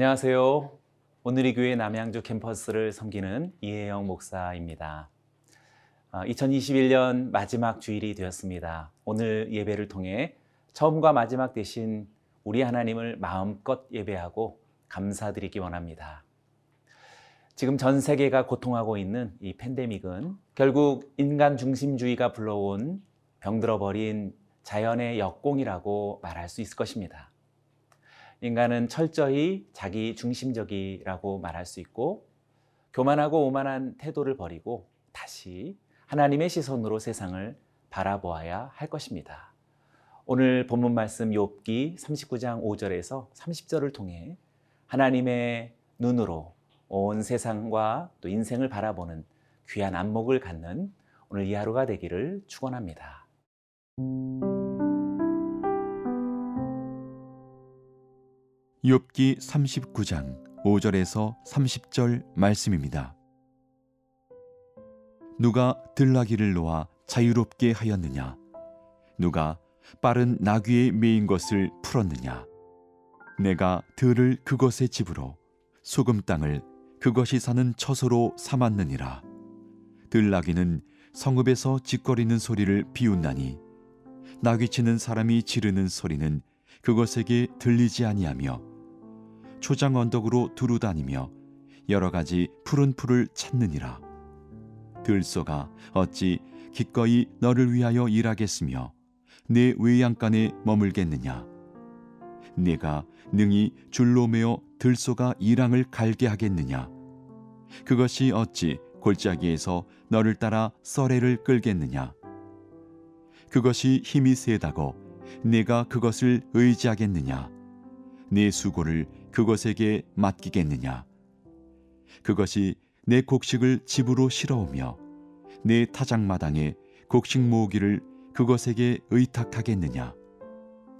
안녕하세요. 오늘 이 교회 남양주 캠퍼스를 섬기는 이혜영 목사입니다. 2021년 마지막 주일이 되었습니다. 오늘 예배를 통해 처음과 마지막 대신 우리 하나님을 마음껏 예배하고 감사드리기 원합니다. 지금 전 세계가 고통하고 있는 이 팬데믹은 결국 인간 중심주의가 불러온 병들어버린 자연의 역공이라고 말할 수 있을 것입니다. 인간은 철저히 자기 중심적이라고 말할 수 있고 교만하고 오만한 태도를 버리고 다시 하나님의 시선으로 세상을 바라보아야 할 것입니다. 오늘 본문 말씀 욥기 39장 5절에서 30절을 통해 하나님의 눈으로 온 세상과 또 인생을 바라보는 귀한 안목을 갖는 오늘 이 하루가 되기를 축원합니다. 욥기 39장 5절에서 30절 말씀입니다. 누가 들나귀를 놓아 자유롭게 하였느냐? 누가 빠른 나귀에 매인 것을 풀었느냐? 내가 들을 그것의 집으로 소금 땅을 그것이 사는 처소로 삼았느니라. 들나귀는 성읍에서 짓거리는 소리를 비웃나니 나귀치는 사람이 지르는 소리는 그것에게 들리지 아니하며 초장 언덕으로 두루 다니며 여러 가지 푸른 풀을 찾느니라. 들소가 어찌 기꺼이 너를 위하여 일하겠으며 내 외양간에 머물겠느냐? 네가 능히 줄로 메어 들소가 이랑을 갈게 하겠느냐? 그것이 어찌 골짜기에서 너를 따라 썰애를 끌겠느냐? 그것이 힘이 세다고 네가 그것을 의지하겠느냐? 내 수고를 그것에게 맡기겠느냐? 그것이 내 곡식을 집으로 실어오며 내 타작마당에 곡식 모으기를 그것에게 의탁하겠느냐?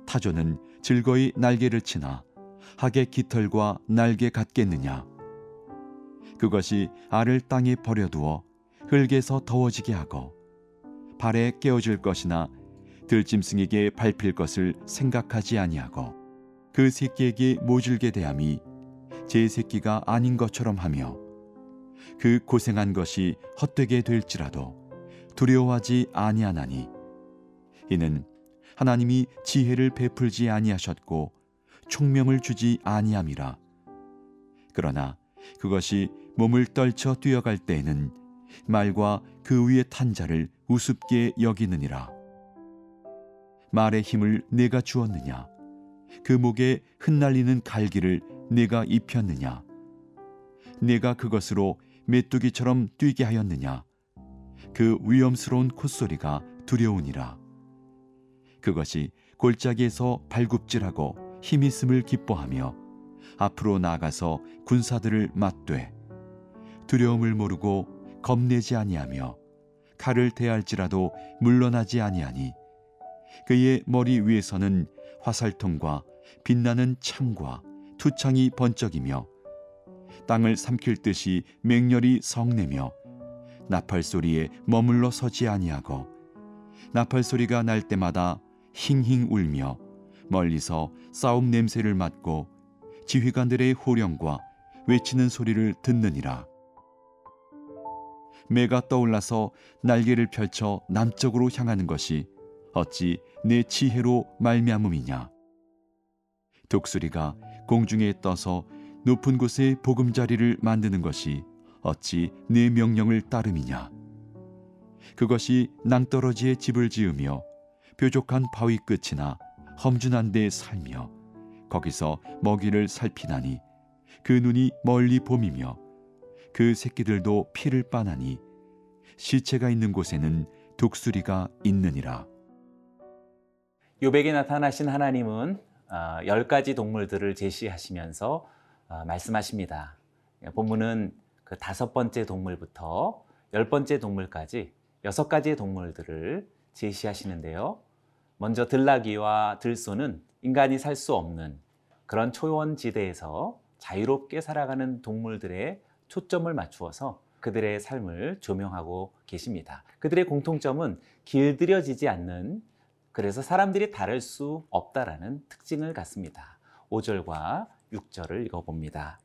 타조는 즐거이 날개를 치나 학의 깃털과 날개 같겠느냐? 그것이 알을 땅에 버려두어 흙에서 더워지게 하고 발에 깨어질 것이나 들짐승에게 밟힐 것을 생각하지 아니하고 그 새끼에게 모질게 대함이 제 새끼가 아닌 것처럼 하며 그 고생한 것이 헛되게 될지라도 두려워하지 아니하나니 이는 하나님이 지혜를 베풀지 아니하셨고 총명을 주지 아니함이라. 그러나 그것이 몸을 떨쳐 뛰어갈 때에는 말과 그 위에 탄 자를 우습게 여기느니라. 말의 힘을 내가 주었느냐? 그 목에 흩날리는 갈기를 내가 입혔느냐? 내가 그것으로 메뚜기처럼 뛰게 하였느냐? 그 위험스러운 콧소리가 두려우니라. 그것이 골짜기에서 발굽질하고 힘있음을 기뻐하며 앞으로 나아가서 군사들을 맞대 두려움을 모르고 겁내지 아니하며 칼을 대할지라도 물러나지 아니하니 그의 머리 위에서는 화살통과 빛나는 창과 투창이 번쩍이며 땅을 삼킬 듯이 맹렬히 성내며 나팔 소리에 머물러 서지 아니하고 나팔 소리가 날 때마다 힝힝 울며 멀리서 싸움 냄새를 맡고 지휘관들의 호령과 외치는 소리를 듣느니라. 매가 떠올라서 날개를 펼쳐 남쪽으로 향하는 것이 어찌 내 지혜로 말미암음이냐? 독수리가 공중에 떠서 높은 곳에 보금자리를 만드는 것이 어찌 내 명령을 따름이냐? 그것이 낭떠러지에 집을 지으며 뾰족한 바위 끝이나 험준한 데에 살며 거기서 먹이를 살피나니 그 눈이 멀리 봄이며 그 새끼들도 피를 빠나니 시체가 있는 곳에는 독수리가 있느니라. 욥기에 나타나신 하나님은 10가지 동물들을 제시하시면서 말씀하십니다. 본문은 그 5번째 동물부터 10번째 동물까지 6가지의 동물들을 제시하시는데요. 먼저 들나귀와 들소는 인간이 살 수 없는 그런 초원지대에서 자유롭게 살아가는 동물들의 초점을 맞추어서 그들의 삶을 조명하고 계십니다. 그들의 공통점은 길들여지지 않는, 그래서 사람들이 다를 수 없다라는 특징을 갖습니다. 5절과 6절을 읽어봅니다.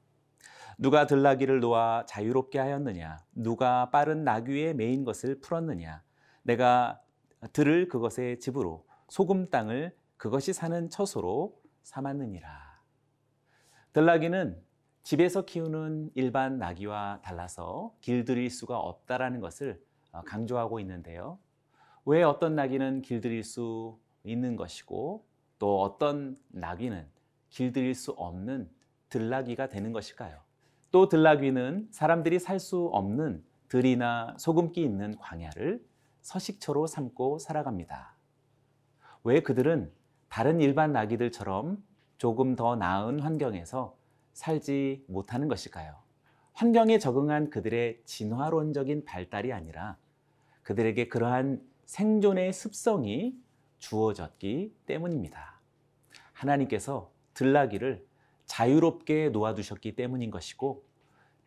누가 들나귀를 놓아 자유롭게 하였느냐? 누가 빠른 나귀의 메인 것을 풀었느냐? 내가 들을 그것의 집으로, 소금 땅을 그것이 사는 처소로 삼았느니라. 들나귀는 집에서 키우는 일반 나귀와 달라서 길들일 수가 없다라는 것을 강조하고 있는데요. 왜 어떤 나귀는 길들일 수 있는 것이고 또 어떤 나귀는 길들일 수 없는 들나귀가 되는 것일까요? 또 들나귀는 사람들이 살 수 없는 들이나 소금기 있는 광야를 서식처로 삼고 살아갑니다. 왜 그들은 다른 일반 나귀들처럼 조금 더 나은 환경에서 살지 못하는 것일까요? 환경에 적응한 그들의 진화론적인 발달이 아니라 그들에게 그러한 생존의 습성이 주어졌기 때문입니다. 하나님께서 들나귀를 자유롭게 놓아두셨기 때문인 것이고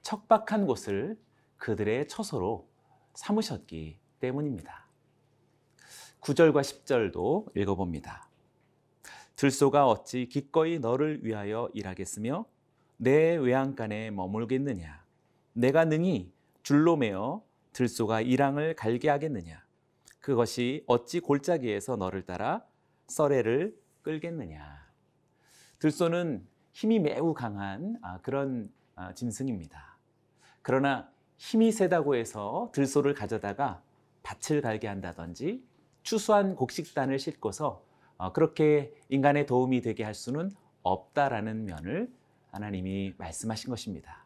척박한 곳을 그들의 처소로 삼으셨기 때문입니다. 9절과 10절도 읽어봅니다. 들소가 어찌 기꺼이 너를 위하여 일하겠으며 내 외양간에 머물겠느냐? 내가 능히 줄로 매어 들소가 이랑을 갈게 하겠느냐? 그것이 어찌 골짜기에서 너를 따라 썰애를 끌겠느냐? 들소는 힘이 매우 강한 그런 짐승입니다. 그러나 힘이 세다고 해서 들소를 가져다가 밭을 갈게 한다든지 추수한 곡식단을 싣고서 그렇게 인간의 도움이 되게 할 수는 없다라는 면을 하나님이 말씀하신 것입니다.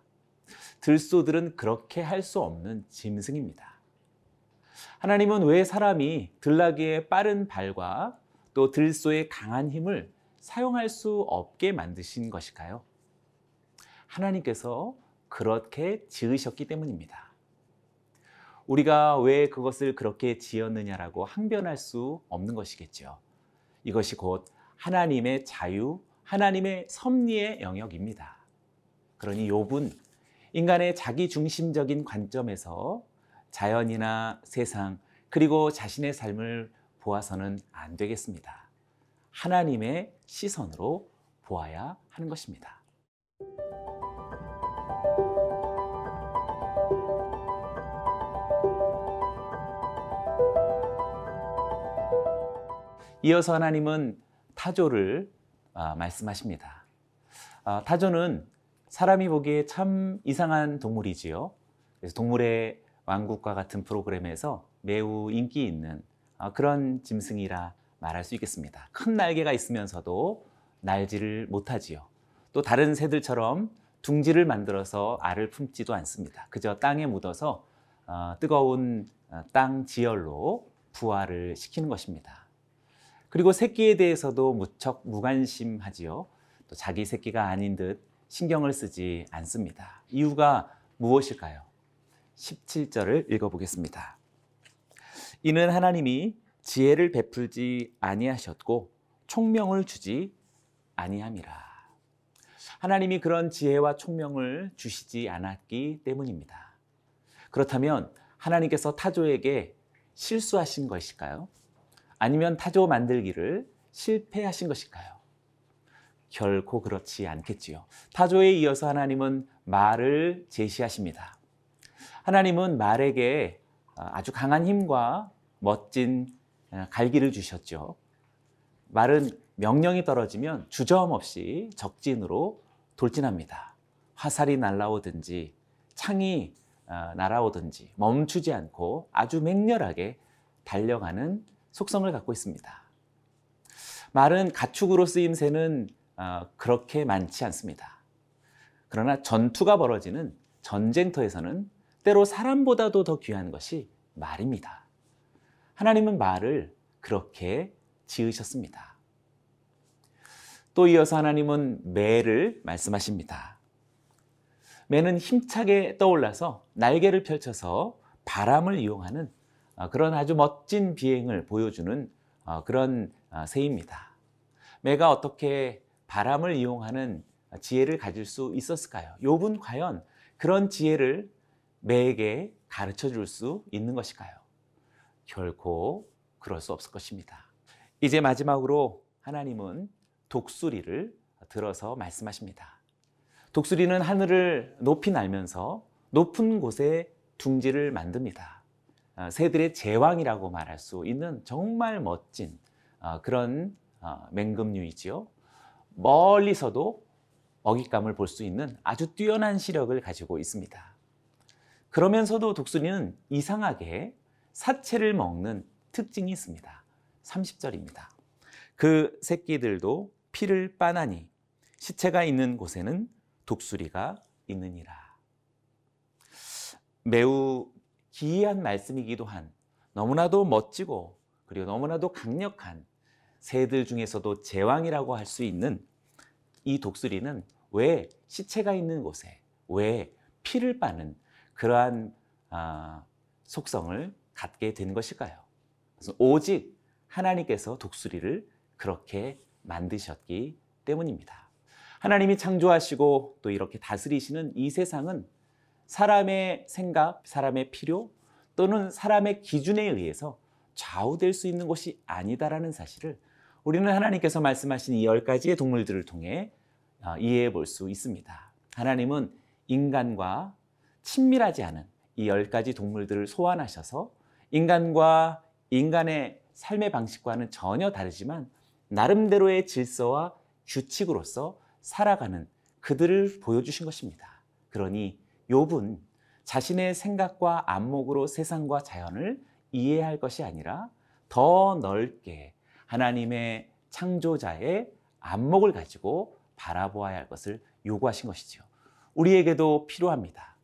들소들은 그렇게 할 수 없는 짐승입니다. 하나님은 왜 사람이 들나귀의 빠른 발과 또 들소의 강한 힘을 사용할 수 없게 만드신 것일까요? 하나님께서 그렇게 지으셨기 때문입니다. 우리가 왜 그것을 그렇게 지었느냐라고 항변할 수 없는 것이겠죠. 이것이 곧 하나님의 자유, 하나님의 섭리의 영역입니다. 그러니 욥은 인간의 자기중심적인 관점에서 자연이나 세상 그리고 자신의 삶을 보아서는 안 되겠습니다. 하나님의 시선으로 보아야 하는 것입니다. 이어서 하나님은 타조를 말씀하십니다. 타조는 사람이 보기에 참 이상한 동물이지요. 그래서 동물의 왕국과 같은 프로그램에서 매우 인기 있는 그런 짐승이라 말할 수 있겠습니다. 큰 날개가 있으면서도 날지를 못하지요. 또 다른 새들처럼 둥지를 만들어서 알을 품지도 않습니다. 그저 땅에 묻어서 뜨거운 땅 지열로 부화를 시키는 것입니다. 그리고 새끼에 대해서도 무척 무관심하지요. 또 자기 새끼가 아닌 듯 신경을 쓰지 않습니다. 이유가 무엇일까요? 17절을 읽어보겠습니다. 이는 하나님이 지혜를 베풀지 아니하셨고 총명을 주지 아니함이라. 하나님이 그런 지혜와 총명을 주시지 않았기 때문입니다. 그렇다면 하나님께서 타조에게 실수하신 것일까요? 아니면 타조 만들기를 실패하신 것일까요? 결코 그렇지 않겠지요. 타조에 이어서 하나님은 말을 제시하십니다. 하나님은 말에게 아주 강한 힘과 멋진 갈기를 주셨죠. 말은 명령이 떨어지면 주저함없이 적진으로 돌진합니다. 화살이 날아오든지 창이 날아오든지 멈추지 않고 아주 맹렬하게 달려가는 속성을 갖고 있습니다. 말은 가축으로 쓰인 새는 그렇게 많지 않습니다. 그러나 전투가 벌어지는 전쟁터에서는 때로 사람보다도 더 귀한 것이 말입니다. 하나님은 말을 그렇게 지으셨습니다. 또 이어서 하나님은 매를 말씀하십니다. 매는 힘차게 떠올라서 날개를 펼쳐서 바람을 이용하는 그런 아주 멋진 비행을 보여주는 그런 새입니다. 매가 어떻게 바람을 이용하는 지혜를 가질 수 있었을까요? 욥은 과연 그런 지혜를 매에게 가르쳐 줄 수 있는 것일까요? 결코 그럴 수 없을 것입니다. 이제 마지막으로 하나님은 독수리를 들어서 말씀하십니다. 독수리는 하늘을 높이 날면서 높은 곳에 둥지를 만듭니다. 새들의 제왕이라고 말할 수 있는 정말 멋진 그런 맹금류이지요. 멀리서도 먹잇감을 볼 수 있는 아주 뛰어난 시력을 가지고 있습니다. 그러면서도 독수리는 이상하게 사체를 먹는 특징이 있습니다. 30절입니다. 그 새끼들도 피를 빠나니 시체가 있는 곳에는 독수리가 있느니라. 매우 기이한 말씀이기도 한, 너무나도 멋지고 그리고 너무나도 강력한, 새들 중에서도 제왕이라고 할 수 있는 이 독수리는 왜 시체가 있는 곳에, 왜 피를 빠는 그러한 속성을 갖게 된 것일까요? 그래서 오직 하나님께서 독수리를 그렇게 만드셨기 때문입니다. 하나님이 창조하시고 또 이렇게 다스리시는 이 세상은 사람의 생각, 사람의 필요 또는 사람의 기준에 의해서 좌우될 수 있는 것이 아니다라는 사실을 우리는 하나님께서 말씀하신 이 10가지의 동물들을 통해 이해해 볼 수 있습니다. 하나님은 인간과 친밀하지 않은 이 10가지 동물들을 소환하셔서 인간과 인간의 삶의 방식과는 전혀 다르지만 나름대로의 질서와 규칙으로서 살아가는 그들을 보여주신 것입니다. 그러니 욥은 자신의 생각과 안목으로 세상과 자연을 이해할 것이 아니라 더 넓게 하나님의 창조자의 안목을 가지고 바라보아야 할 것을 요구하신 것이지요. 우리에게도 필요합니다.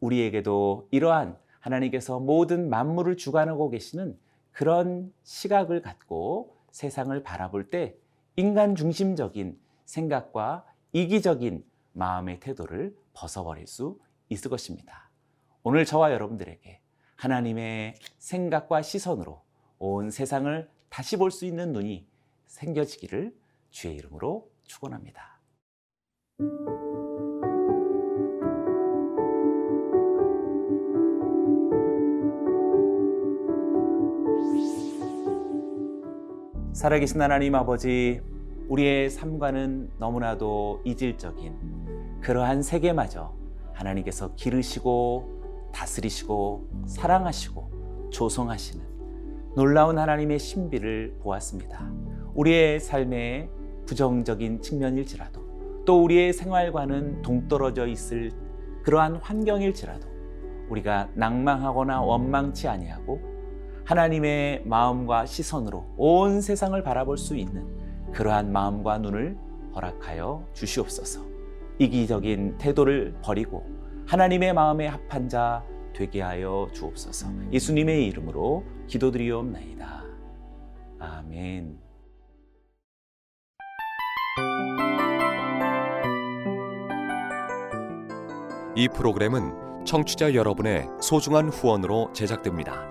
우리에게도 이러한 하나님께서 모든 만물을 주관하고 계시는 그런 시각을 갖고 세상을 바라볼 때 인간 중심적인 생각과 이기적인 마음의 태도를 벗어버릴 수 있을 것입니다. 오늘 저와 여러분들에게 하나님의 생각과 시선으로 온 세상을 다시 볼 수 있는 눈이 생겨지기를 주의 이름으로 축원합니다. 살아계신 하나님 아버지, 우리의 삶과는 너무나도 이질적인 그러한 세계마저 하나님께서 기르시고 다스리시고 사랑하시고 조성하시는 놀라운 하나님의 신비를 보았습니다. 우리의 삶의 부정적인 측면일지라도 또 우리의 생활과는 동떨어져 있을 그러한 환경일지라도 우리가 낙망하거나 원망치 아니하고 하나님의 마음과 시선으로 온 세상을 바라볼 수 있는 그러한 마음과 눈을 허락하여 주시옵소서. 이기적인 태도를 버리고 하나님의 마음에 합한 자 되게 하여 주옵소서. 예수님의 이름으로 기도드리옵나이다. 아멘. 이 프로그램은 청취자 여러분의 소중한 후원으로 제작됩니다.